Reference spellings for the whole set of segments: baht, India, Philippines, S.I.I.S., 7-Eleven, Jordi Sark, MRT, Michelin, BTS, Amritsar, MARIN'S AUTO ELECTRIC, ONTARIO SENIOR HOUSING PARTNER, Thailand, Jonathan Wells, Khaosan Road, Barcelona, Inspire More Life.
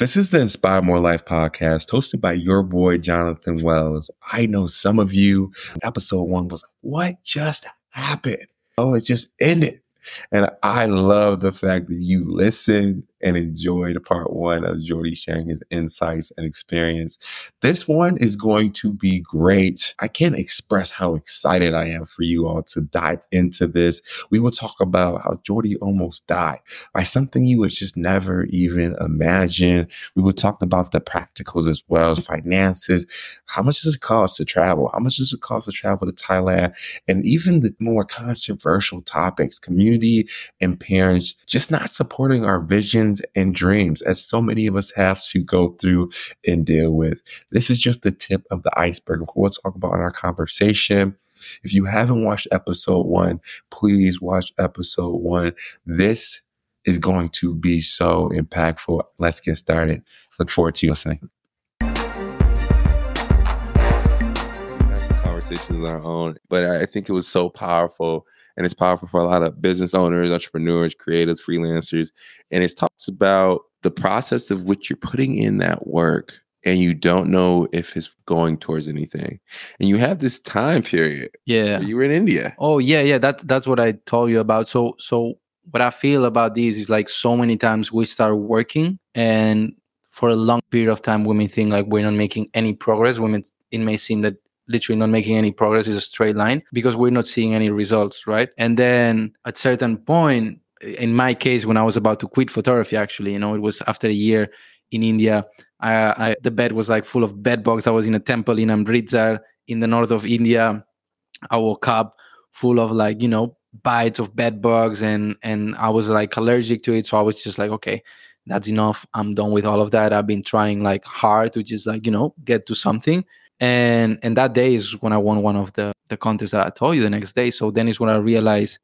This is the Inspire More Life podcast hosted by your boy, Jonathan Wells. I know some of you, episode one was like, what just happened? Oh, it just ended. And I love the fact that you listened and enjoyed part one of Jordi sharing his insights and experience. This one is going to be great. I can't express how excited I am for you all to dive into this. We will talk about how Jordi almost died by something you would just never even imagine. We will talk about the practicals as well as finances. How much does it cost to travel? How much does it cost to travel to Thailand? And even the more controversial topics, community and parents just not supporting our vision and dreams, as so many of us have to go through and deal with. This is just the tip of the iceberg. We'll talk about in our conversation. If you haven't watched episode one, please watch episode one. This is going to be so impactful. Let's get started. Look forward to you listening. Conversations on our own, but I think it was so powerful. And it's powerful for a lot of business owners, entrepreneurs, creatives, freelancers. And it talks about the process of which you're putting in that work and you don't know if it's going towards anything. And you have this time period. Yeah. You were in India. Oh, yeah. Yeah. That's what I told you about. So what I feel about this is like so many times we start working and for a long period of time, women think like we're not making any progress. Women, it may seem that literally not making any progress is a straight line because we're not seeing any results, right? And then at certain point, in my case, when I was about to quit photography, actually, it was after a year in India, the bed was like full of bed bugs. I was in a temple in Amritsar in the north of India. I woke up full of like, bites of bed bugs and I was like allergic to it. So I was just like, okay, that's enough. I'm done with all of that. I've been trying like hard to just like, get to something. And that day is when I won one of the contests that I told you the next day. So then is when I realized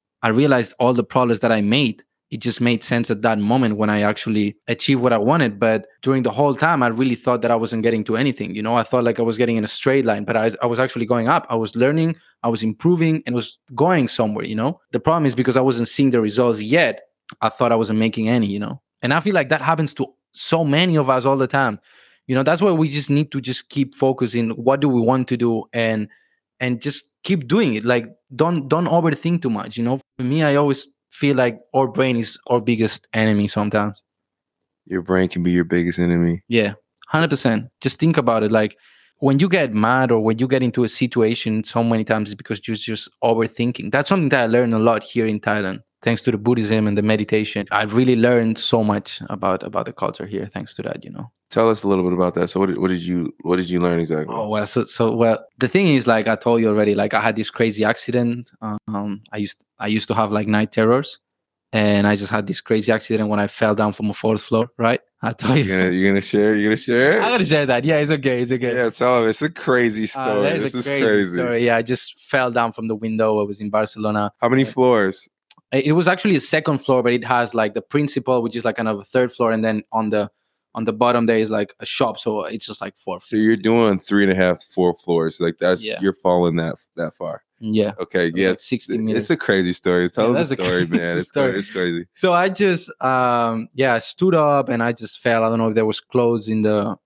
all the progress that I made, it just made sense at that moment when I actually achieved what I wanted. But during the whole time, I really thought that I wasn't getting to anything. I thought like I was getting in a straight line, but I was actually going up. I was learning, I was improving and was going somewhere, The problem is because I wasn't seeing the results yet, I thought I wasn't making any, And I feel like that happens to so many of us all the time. That's why we just need to just keep focusing. What do we want to do? And just keep doing it. Like, don't overthink too much. For me, I always feel like our brain is our biggest enemy sometimes. Your brain can be your biggest enemy. Yeah, 100%. Just think about it. Like, when you get mad or when you get into a situation, so many times it's because you're just overthinking. That's something that I learned a lot here in Thailand. Thanks to the Buddhism and the meditation, I've really learned so much about the culture here. Thanks to that, Tell us a little bit about that. So, what did you learn exactly? Oh well, so the thing is, like I told you already, like I had this crazy accident. I used to have like night terrors, and I just had this crazy accident when I fell down from a fourth floor. Right? I told you. You're gonna share. I'm gonna share that. Yeah, it's okay. Yeah, tell them. It's a crazy story. This is crazy. Yeah, I just fell down from the window. I was in Barcelona. How many floors? It was actually a second floor, but it has like the principal, which is like kind of a third floor. And then on the bottom, there is like a shop. So it's just like four. So you're doing 3.5 to 4 floors. Like that's, You're falling that far. Yeah. Okay. Yeah. Like 60 minutes. It's a crazy story. Tell the story, man. It's crazy. So I just, I stood up and I just fell. I don't know if there was clothes in the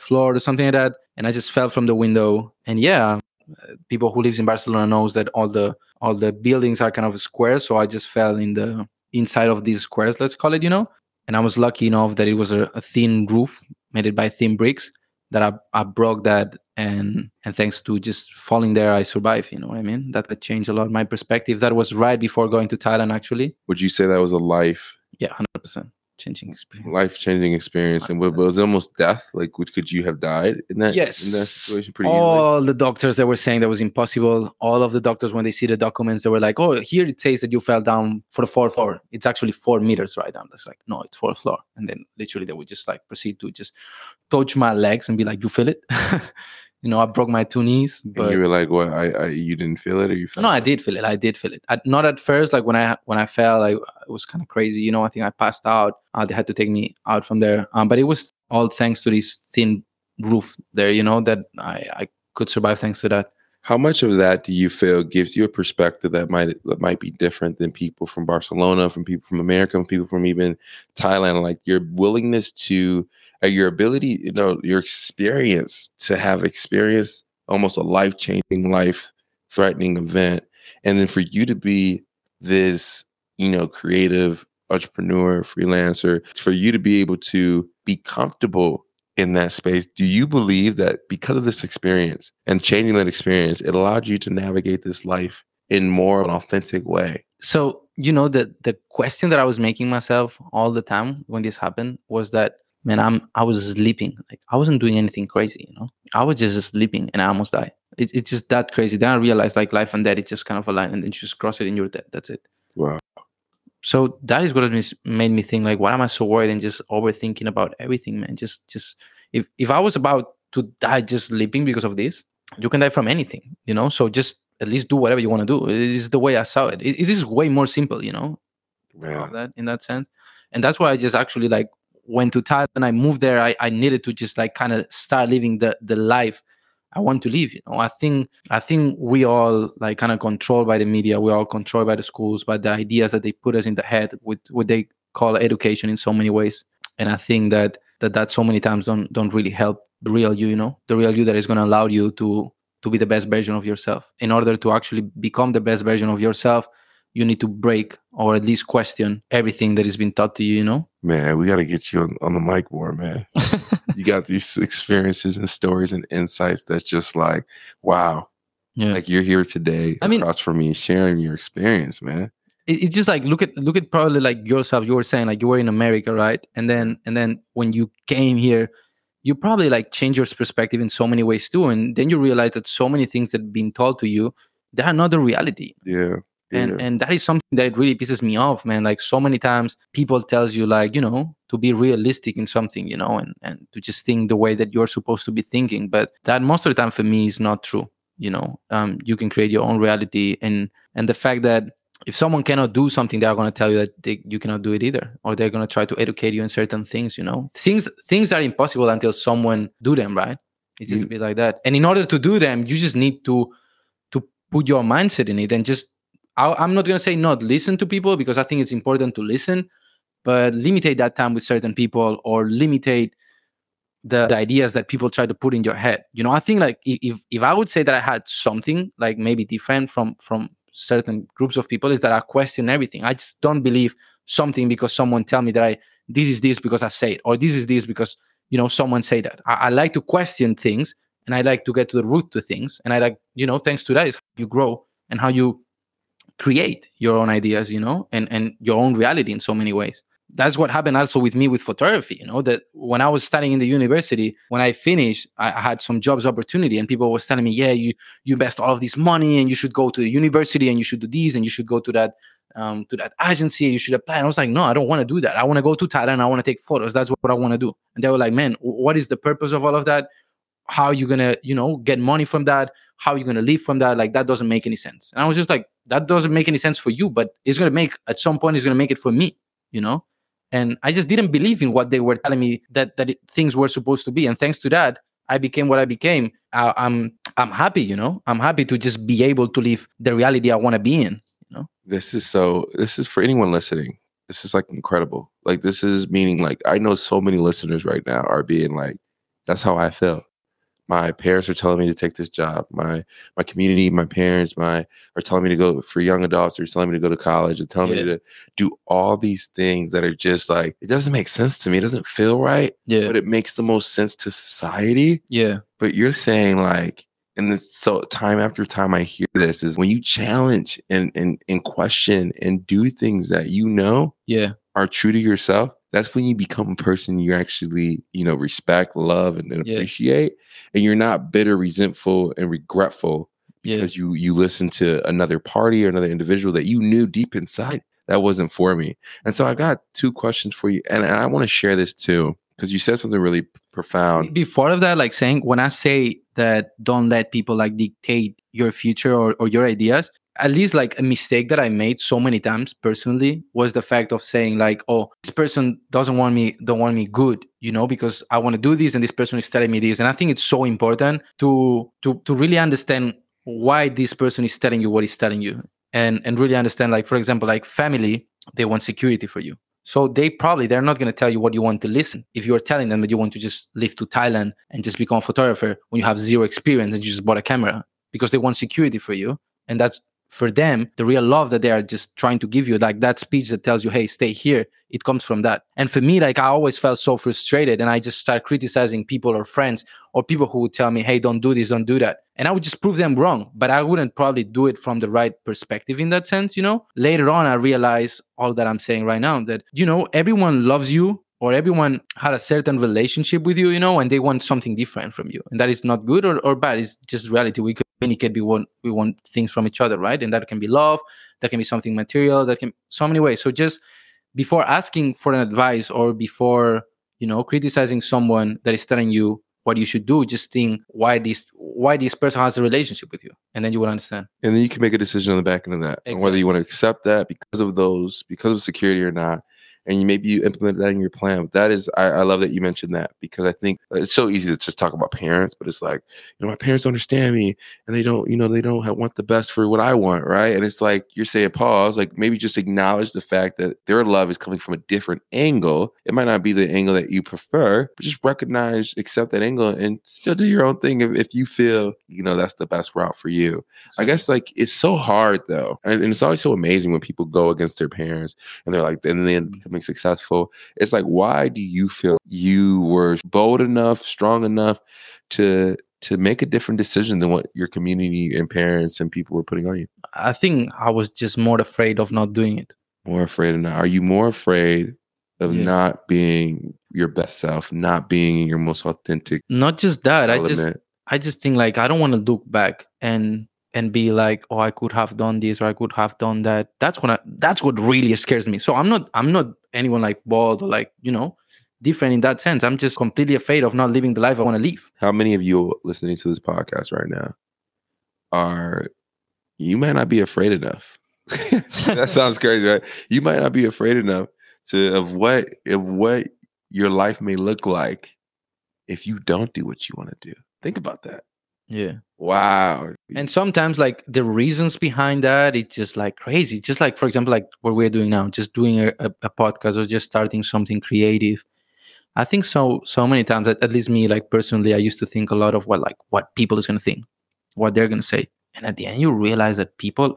floor or something like that. And I just fell from the window and people who lives in Barcelona knows that all the buildings are kind of squares. So I just fell in the inside of these squares, let's call it, And I was lucky enough that it was a thin roof made by thin bricks that I broke that. And thanks to just falling there, I survived. You know what I mean? That changed a lot my perspective. That was right before going to Thailand, actually. Would you say that was a life? Yeah, 100%. Life-changing experience. And was it almost death? Like, could you have died in that? Yes. In that situation, pretty all easily? The doctors that were saying that was impossible. All of the doctors, when they see the documents, they were like, "Oh, here it says that you fell down for the fourth floor. It's actually 4 meters right now." That's like, no, it's fourth floor. And then literally, they would just like proceed to just touch my legs and be like, "You feel it?" I broke my two knees. But and you were like, "What? You didn't feel it, or you felt?" No, it? I did feel it. Not at first. Like when I fell, it was kind of crazy. I think I passed out. They had to take me out from there. But it was all thanks to this thin roof there. That I could survive thanks to that. How much of that do you feel gives you a perspective that might be different than people from Barcelona, from people from America, from people from even Thailand? Like your willingness to, your ability, your experience to have experienced almost a life-changing, life-threatening event, and then for you to be this, creative entrepreneur, freelancer, for you to be able to be comfortable in that space. Do you believe that because of this experience and changing that experience, it allowed you to navigate this life in more of an authentic way? So, the question that I was making myself all the time when this happened was that, man, I was sleeping. Like I wasn't doing anything crazy, I was just sleeping and I almost died. It's just that crazy. Then I realized like life and death, it's just kind of a line and then you just cross it and you're dead. That's it. Wow. So that is what has made me think, like, why am I so worried and just overthinking about everything, man? Just if I was about to die just sleeping because of this, you can die from anything, So just at least do whatever you want to do. It is the way I saw it. It is way more simple, Yeah. That in that sense. And that's why I just actually like went to Thailand. I moved there. I needed to just like kind of start living the life I want to live, I think we all like kind of controlled by the media. We're all controlled by the schools, by the ideas that they put us in the head with what they call education in so many ways. And I think that so many times don't really help the real you, the real you that is going to allow you to be the best version of yourself. In order to actually become the best version of yourself, you need to break or at least question everything that has been taught to you, Man, we got to get you on the mic more, man. You got these experiences and stories and insights that's just like, wow. Yeah. Like you're here today across from me sharing your experience, man. It's just like look at probably like yourself. You were saying like you were in America, right? And then when you came here, you probably like changed your perspective in so many ways too. And then you realize that so many things that have been told to you, they are not the reality. Yeah. And that is something that really pisses me off, man. Like so many times people tells you like, to be realistic in something, and to just think the way that you're supposed to be thinking. But that most of the time for me is not true. You can create your own reality. And the fact that if someone cannot do something, they're going to tell you that you cannot do it either. Or they're going to try to educate you in certain things, Things are impossible until someone do them, right? It's just a bit like that. And in order to do them, you just need to put your mindset in it and just, I'm not going to say not listen to people because I think it's important to listen, but limitate that time with certain people or limitate the ideas that people try to put in your head. I think like if I would say that I had something like maybe different from certain groups of people is that I question everything. I just don't believe something because someone tell me that this is this because I say it, or this is this because, someone say that. I like to question things and I like to get to the root to things. And I like, thanks to that is how you grow and how you create your own ideas, and your own reality in so many ways. That's what happened also with me with photography, that when I was studying in the university, when I finished, I had some jobs opportunity and people was telling me, yeah, you invest all of this money and you should go to the university and you should do this and you should go to that agency and you should apply. And I was like, no, I don't want to do that. I want to go to Thailand. I want to take photos. That's what I want to do. And they were like, man, what is the purpose of all of that? How are you going to, get money from that? How are you going to live from that? Like, that doesn't make any sense. And I was just like, that doesn't make any sense for you, but at some point, it's going to make it for me, And I just didn't believe in what they were telling me that things were supposed to be. And thanks to that, I became what I became. I'm happy, I'm happy to just be able to live the reality I want to be in, This is for anyone listening. This is like incredible. Like, this is meaning like, I know so many listeners right now are being like, that's how I feel. My parents are telling me to take this job. My community, my parents, are telling me to go for young adults. They're telling me to go to college. They're telling me to do all these things that are just like, it doesn't make sense to me. It doesn't feel right. Yeah. But it makes the most sense to society. Yeah. But you're saying like, and this, so time after time I hear this is when you challenge and question and do things that are true to yourself. That's when you become a person you actually, respect, love, and appreciate. And you're not bitter, resentful, and regretful because you listen to another party or another individual that you knew deep inside that wasn't for me. And so I got two questions for you. And I want to share this too, because you said something really profound. Before of that, like saying, when I say that don't let people like dictate your future or your ideas, at least like a mistake that I made so many times personally was the fact of saying like, oh, this person don't want me good, because I want to do this and this person is telling me this. And I think it's so important to really understand why this person is telling you what he's telling you, and really understand, like, for example, like family, they want security for you. So they're not going to tell you what you want to listen. If you are telling them that you want to just live to Thailand and just become a photographer when you have zero experience and you just bought a camera, because they want security for you. And that's, for them, the real love that they are just trying to give you, like that speech that tells you, hey, stay here, it comes from that. And for me, like, I always felt so frustrated, and I just start criticizing people or friends or people who would tell me, hey, don't do this, don't do that. And I would just prove them wrong, but I wouldn't probably do it from the right perspective in that sense, you know? Later on, I realized all that I'm saying right now, that, you know, everyone loves you, or everyone had a certain relationship with you, you know, and they want something different from you. And that is not good or bad. It's just reality. We communicate, we want things from each other, right? And that can be love, that can be something material, that can so many ways. So just before asking for an advice or before, you know, criticizing someone that is telling you what you should do, just think why this person has a relationship with you. And then you will understand. And then you can make a decision on the back end of that. Exactly. On whether you want to accept that because of security or not. And maybe you implement that in your plan. But that is, I love that you mentioned that, because I think it's so easy to just talk about parents, but it's like, you know, my parents don't understand me, and they don't want the best for what I want, right? And it's like, you're saying, pause, like maybe just acknowledge the fact that their love is coming from a different angle. It might not be the angle that you prefer, but just recognize, accept that angle, and still do your own thing if you feel, you know, that's the best route for you. I guess, like, it's so hard though. And it's always so amazing when people go against their parents and they're like, and then become successful. It's like, why do you feel you were bold enough, strong enough to make a different decision than what your community and parents and people were putting on you? I think I was just more afraid of not doing it. More afraid of not. Are you more afraid of not being your best self, not being your most authentic? Not just that. Element? I just think, like, I don't want to look back and be like, oh, I could have done this or I could have done that. That's what really scares me. So I'm not anyone like bold or like, you know, different in that sense. I'm just completely afraid of not living the life I want to live. How many of you listening to this podcast right now you might not be afraid enough. That sounds crazy, right? You might not be afraid enough of what your life may look like if you don't do what you want to do. Think about that. Yeah. Wow. And sometimes, like, the reasons behind that, it's just like crazy. Just like, for example, like what we're doing now, just doing a podcast or just starting something creative. I think so many times, at least me, like personally, I used to think a lot of what people is going to think, what they're going to say. And at the end, you realize that people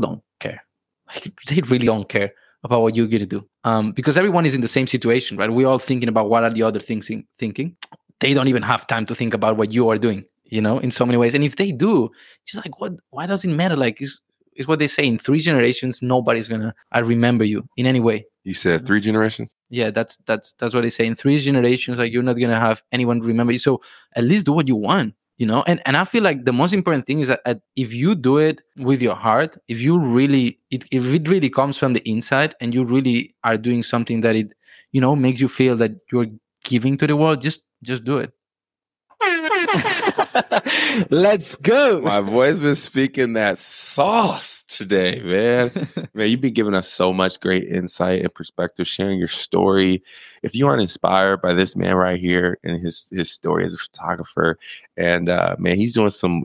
don't care. Like, they really don't care about what you're going to do. Because everyone is in the same situation, right? We're all thinking about what are the other things thinking. They don't even have time to think about what you are doing, you know, in so many ways. And if they do, it's just like, what? Why does it matter? Like, it's what they say, in 3 generations, nobody's going to remember you in any way. You said 3 generations? Yeah, that's what they say. In 3 generations, like, you're not going to have anyone remember you. So at least do what you want, you know? And I feel like the most important thing is that if you do it with your heart, if it really comes from the inside and you really are doing something that it, you know, makes you feel that you're giving to the world, just do it. Let's go. My boy's been speaking that sauce today, man. You've been giving us so much great insight and perspective, sharing your story. If you aren't inspired by this man right here and his story as a photographer, and man, he's doing some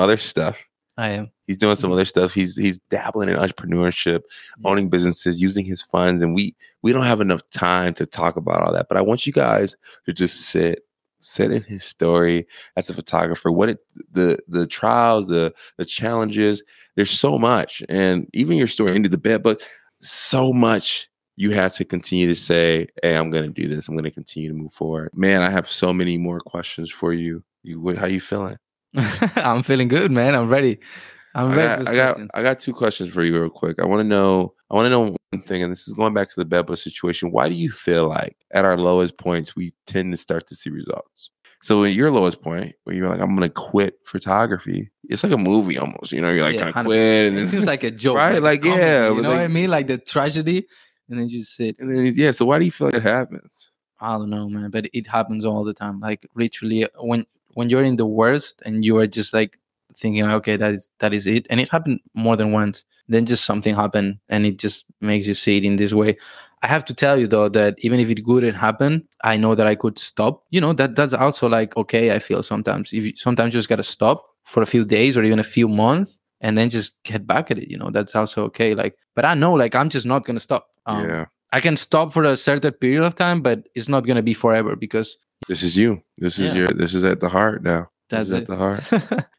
other stuff. I am. He's doing some other stuff. He's dabbling in entrepreneurship, owning businesses, using his funds, and we don't have enough time to talk about all that. But I want you guys to just sit in his story as a photographer, the trials, the challenges. There's so much, and even your story into the bed, but so much you have to continue to say, hey, I'm going to do this. I'm going to continue to move forward. Man, I have so many more questions for you. How you feeling? I'm feeling good, man. I'm ready. I got 2 questions for you real quick. I want to know one thing, and this is going back to the bedbug situation. Why do you feel like at our lowest points, we tend to start to see results? So at your lowest point, where you're like, I'm going to quit photography, it's like a movie almost, you know, you're like, kind of quit. And then, it seems like a joke. Right? Like yeah. You know what I mean? Like the tragedy, and then you sit. And then, yeah. So why do you feel like it happens? I don't know, man, but it happens all the time. Like literally when you're in the worst and you are just like, thinking, okay, that is it. And it happened more than once. Then just something happened and it just makes you see it in this way. I have to tell you though, that even if it couldn't happen, I know that I could stop. You know, that's also like, okay, I feel sometimes you just got to stop for a few days or even a few months and then just get back at it. You know, that's also okay. Like, but I know, like, I'm just not going to stop. I can stop for a certain period of time, but it's not going to be forever because this is you. This is your, this is at the heart now. That's at the heart.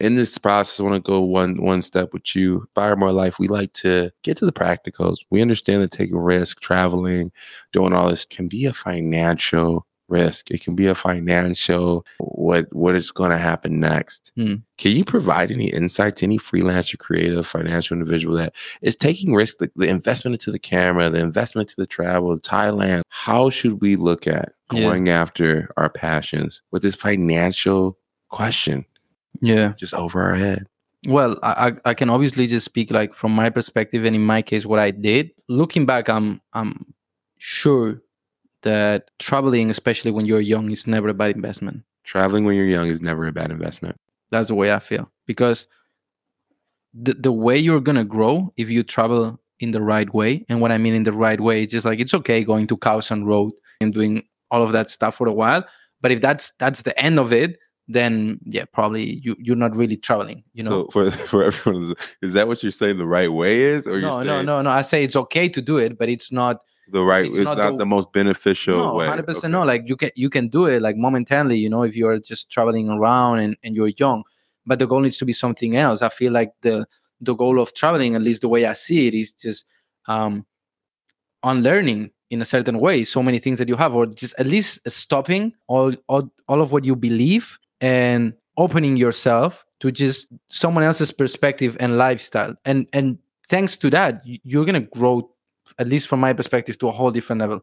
In this process, I want to go one step with you. Inspire More Life, we like to get to the practicals. We understand that taking risk, traveling, doing all this can be a financial risk. It can be a financial, what is going to happen next. Can you provide any insight to any freelancer, creative, financial individual that is taking risk, the investment into the camera, the investment to the travel, Thailand? How should we look at going after our passions with this financial question just over our head? Well, I can obviously just speak like from my perspective, and in my case what I did. Looking back, I'm sure that traveling, especially when you're young, is never a bad investment. Traveling when you're young is never a bad investment. That's the way I feel, because the way you're gonna grow if you travel in the right way. And what I mean in the right way, it's just like, it's okay going to Khaosan Road and doing all of that stuff for a while, but if that's the end of it, then probably you're not really traveling, you know. So for everyone, is that what you're saying the right way is? Or no. I say it's okay to do it, but it's not the right. It's not the most beneficial way. 100%. Okay. No, like you can do it like momentarily, you know, if you're just traveling around and you're young. But the goal needs to be something else. I feel like the goal of traveling, at least the way I see it, is just unlearning in a certain way so many things that you have, or just at least stopping all of what you believe and opening yourself to just someone else's perspective and lifestyle. And thanks to that, you're going to grow, at least from my perspective, to a whole different level.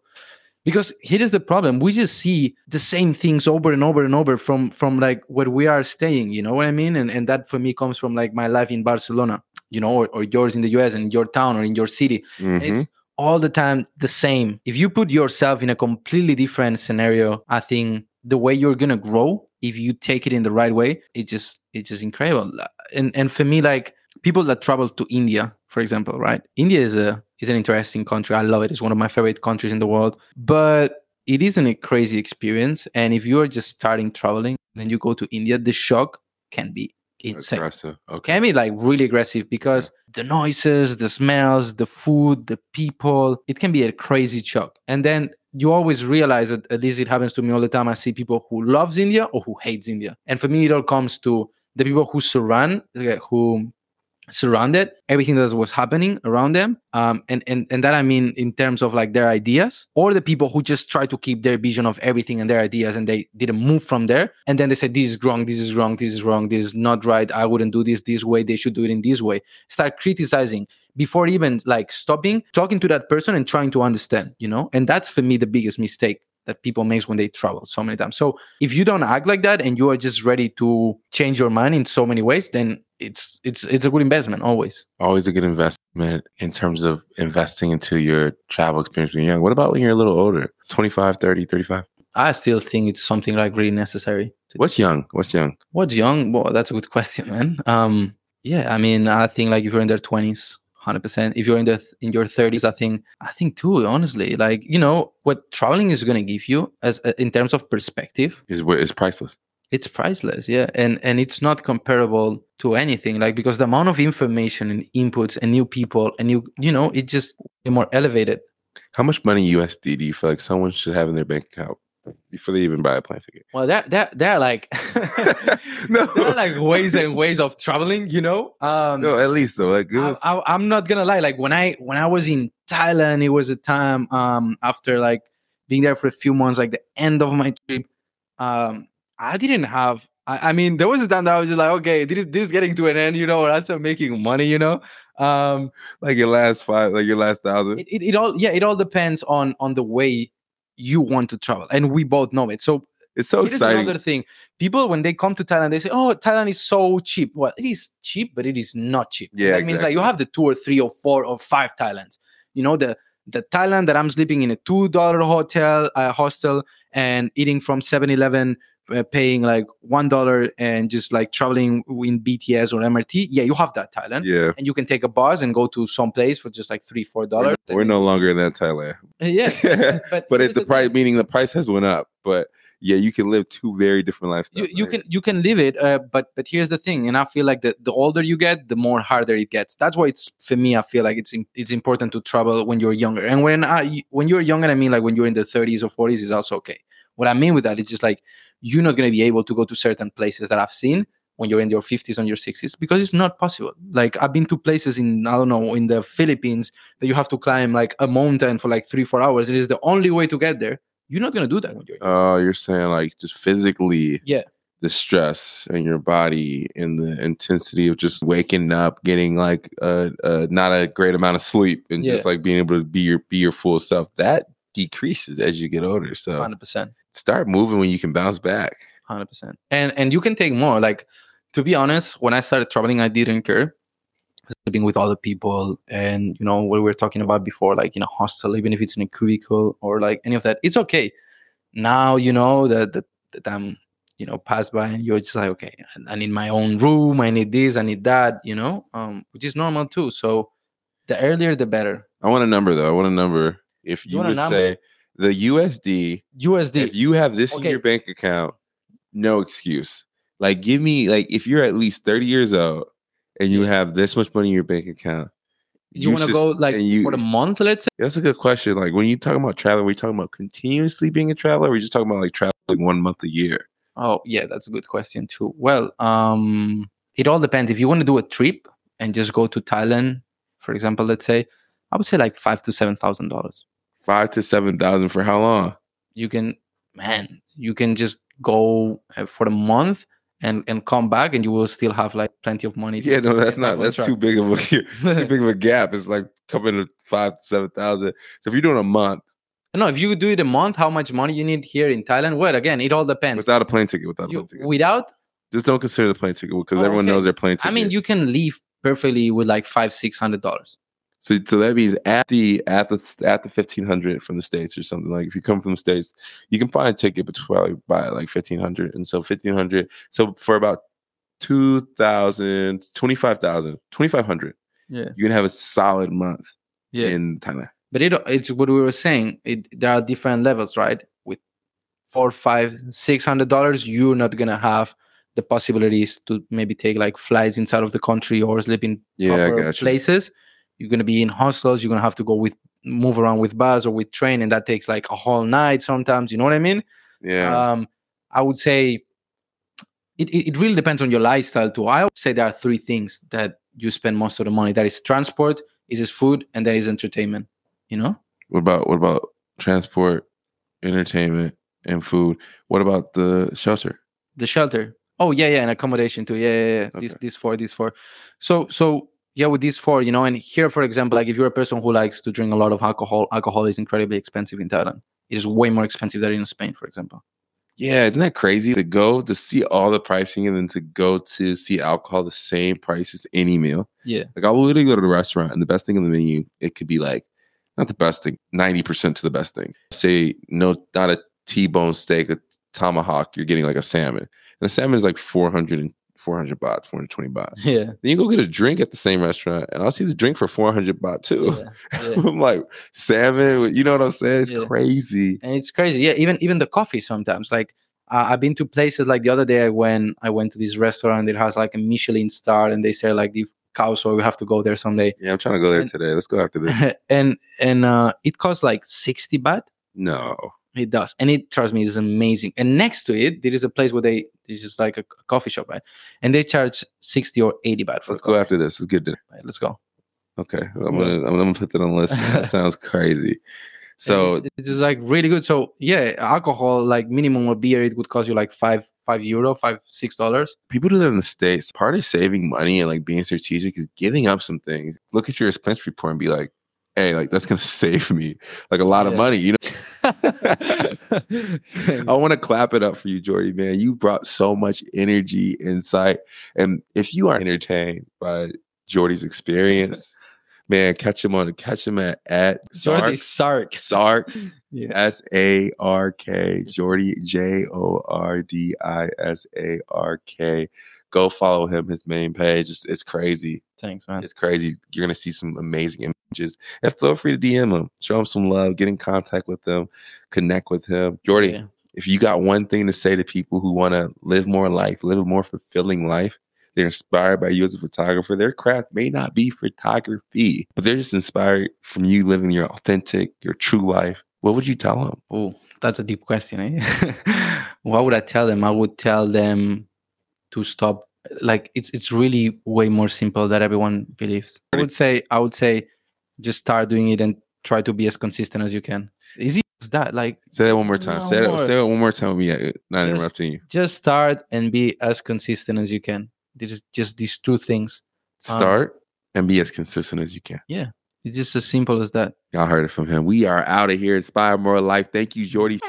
Because here is the problem. We just see the same things over and over and over from like where we are staying, you know what I mean? And that for me comes from like my life in Barcelona, you know, or yours in the US, and your town or in your city. Mm-hmm. It's all the time the same. If you put yourself in a completely different scenario, I think the way you're going to grow, if you take it in the right way, it's just incredible. And for me, like people that travel to India, for example, right? India is an interesting country. I love it. It's one of my favorite countries in the world. But it isn't a crazy experience. And if you are just starting traveling, then you go to India, the shock can be insane. Aggressive. Okay. Can be like really aggressive because the noises, the smells, the food, the people, it can be a crazy shock. And then you always realize that, at least it happens to me all the time, I see people who loves India or who hates India. And for me, it all comes to the people who surrounded everything that was happening around them. And that I mean in terms of like their ideas, or the people who just try to keep their vision of everything and their ideas, and they didn't move from there. And then they said, this is wrong, this is not right. I wouldn't do this way. They should do it in this way. Start criticizing before even like stopping, talking to that person and trying to understand, you know? And that's for me the biggest mistake that people make when they travel so many times. So if you don't act like that and you are just ready to change your mind in so many ways, then it's a good investment always. Always a good investment in terms of investing into your travel experience when you're young. What about when you're a little older? 25, 30, 35? I still think it's something like really necessary. What's young? Well, that's a good question, man. I mean, I think like if you're in their 20s, 100%. If you're in your 30s, I think too, honestly, like, you know, what traveling is going to give you as in terms of perspective is priceless. It's priceless, yeah. And it's not comparable to anything, like, because the amount of information and inputs and new people and new, you know, it's just more elevated. How much money USD do you feel like someone should have in their bank account before they even buy a plane ticket? Well, they're like there are like ways and ways of traveling, you know. No, at least though, like I'm not gonna lie. Like when I was in Thailand, it was a time after like being there for a few months, like the end of my trip. I didn't have. I mean, there was a time that I was just like, okay, this is getting to an end, you know, where I start making money, you know. Like your last five, like your last $1,000. It all depends on the way you want to travel, and we both know it. So it's so exciting. Here's another thing. People, when they come to Thailand, they say, oh, Thailand is so cheap. Well, it is cheap, but it is not cheap. Yeah, that means like you have the 2 or 3 or 4 or 5 Thailands. You know, the Thailand that I'm sleeping in a $2 hotel hostel and eating from 7-Eleven paying like $1 and just like traveling in BTS or MRT, yeah, you have that Thailand. Yeah. And you can take a bus and go to some place for just like $3-4. We're no longer in that Thailand. Yeah. But at the price, meaning the price has went up. But yeah, you can live two very different lifestyles. You can live it, but here's the thing, and I feel like the older you get, the more harder it gets. That's why it's, for me, I feel like it's important to travel when you're younger. And when you're younger, I mean like when you're in the 30s or 40s is also okay. What I mean with that is just like you're not going to be able to go to certain places that I've seen when you're in your 50s and your 60s because it's not possible. Like I've been to places in the Philippines that you have to climb like a mountain for like 3-4 hours. It is the only way to get there. You're not going to do that when you're young. Oh, you're saying like just physically, yeah, the stress in your body and the intensity of just waking up, getting like not a great amount of sleep and just like being able to be your full self. That decreases as you get older. So 100%. Start moving when you can bounce back. 100%. And you can take more. Like, to be honest, when I started traveling, I didn't care. Living with other people and, you know, what we were talking about before, like in a hostel, even if it's in a cubicle or like any of that, it's okay. Now, you know, the time, you know, passed by and you're just like, okay, I need my own room. I need this. I need that, you know, which is normal too. So the earlier, the better. I want a number though. I want a number. If you would say the USD, if you have this in your bank account, no excuse. Like, give me, like, if you're at least 30 years old, and you have this much money in your bank account. You want to go like for a month, let's say? That's a good question. Like when you talk about traveling, are we talking about continuously being a traveler? Or are we just talking about like traveling 1 month a year? Oh, yeah, that's a good question too. Well, it all depends. If you want to do a trip and just go to Thailand, for example, let's say, I would say like $5,000 to $7,000. $5,000 to $7,000 for how long? You can just go for a month. And come back, and you will still have like plenty of money. Yeah, no, that's too big of a gap. It's like coming to 5,000 to 7,000. So if you're doing a month, no, if you do it a month, how much money you need here in Thailand? Well, again, it all depends. Just don't consider the plane ticket because everyone knows their plane ticket. I mean, you can leave perfectly with like $500-$600. So that means at the $1,500 from the States or something. Like if you come from the States, you can buy a ticket between by like $1,500, and so $1,500. So for about $2,500, yeah, you can have a solid month in Thailand. But it's what we were saying. There are different levels, right? With $400, $500, $600, you're not gonna have the possibilities to maybe take like flights inside of the country or sleep in proper places. You're going to be in hostels. You're going to have to move around with bus or with train. And that takes like a whole night sometimes. You know what I mean? Yeah. I would say it really depends on your lifestyle too. I would say there are three things that you spend most of the money. That is transport, is food, and that is entertainment. You know? What about transport, entertainment, and food? What about the shelter? The shelter. Oh, yeah. And accommodation too. Yeah. Okay. These four. So... Yeah, with these four, you know, and here, for example, like if you're a person who likes to drink a lot of alcohol is incredibly expensive in Thailand. It is way more expensive than in Spain, for example. Yeah, isn't that crazy to go to see all the pricing and then to go to see alcohol the same price as any meal? Yeah. Like I will literally go to the restaurant and the best thing on the menu, it could be like, not the best thing, 90% to the best thing. Say, no, not a T-bone steak, a tomahawk, you're getting like a salmon. And a salmon is like 400 baht, 420 baht. Yeah. Then you go get a drink at the same restaurant, and I'll see the drink for 400 baht too. Yeah. I'm like, salmon, you know what I'm saying? It's crazy. And it's crazy. Yeah, even the coffee sometimes. Like, I've been to places like the other day when I went to this restaurant, it has like a Michelin star, and they say like the cow, so we have to go there someday. Yeah, I'm trying to go there today. Let's go after this. And it costs like 60 baht. No. It does. And it, trust me, is amazing. And next to it, there is a place where this is like a coffee shop, right? And they charge 60 or 80 baht for it. Let's go after this. Let's get dinner. Right, let's go. Okay. I'm gonna put that on the list. That sounds crazy. So it's just like really good. So yeah, alcohol, like minimum a beer, it would cost you like $5, $6. People do that in the States. Part of saving money and like being strategic is giving up some things. Look at your expense report and be like, hey, like that's gonna save me like a lot of money, you know. I want to clap it up for you, Jordi, man. You brought so much energy, insight, and if you are entertained by Jordi's experience, Man, catch him at Jordi Sark. Sark. Yeah. S-A-R-K. Jordi, Jordisark. Go follow him, his main page. It's crazy. Thanks, man. It's crazy. You're going to see some amazing images. And feel free to DM him. Show him some love. Get in contact with him. Connect with him. Jordi, yeah. If you got one thing to say to people who want to live more life, live a more fulfilling life, they're inspired by you as a photographer. Their craft may not be photography, but they're just inspired from you living your authentic, your true life. What would you tell them? Oh, that's a deep question. Eh? What would I tell them? I would tell them to stop. Like it's really way more simple than everyone believes. I would say, just start doing it and try to be as consistent as you can. Easy as that. Like say that one more time. Say that one more time. Yeah, not interrupting you. Just start and be as consistent as you can. There's just these two things. Start and be as consistent as you can. Yeah. It's just as simple as that. Y'all heard it from him. We are out of here. Inspire More Life. Thank you, Jordi.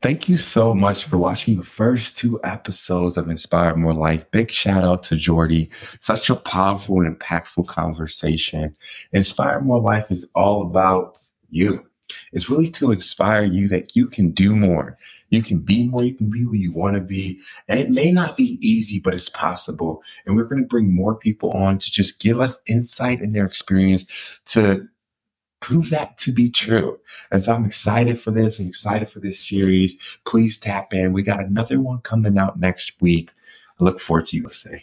Thank you so much for watching the first two episodes of Inspire More Life. Big shout out to Jordi. Such a powerful and impactful conversation. Inspire More Life is all about you. It's really to inspire you that you can do more. You can be more, you can be who you want to be. And it may not be easy, but it's possible. And we're going to bring more people on to just give us insight in their experience to prove that to be true. And so I'm excited for this. I'm excited for this series. Please tap in. We got another one coming out next week. I look forward to you listening.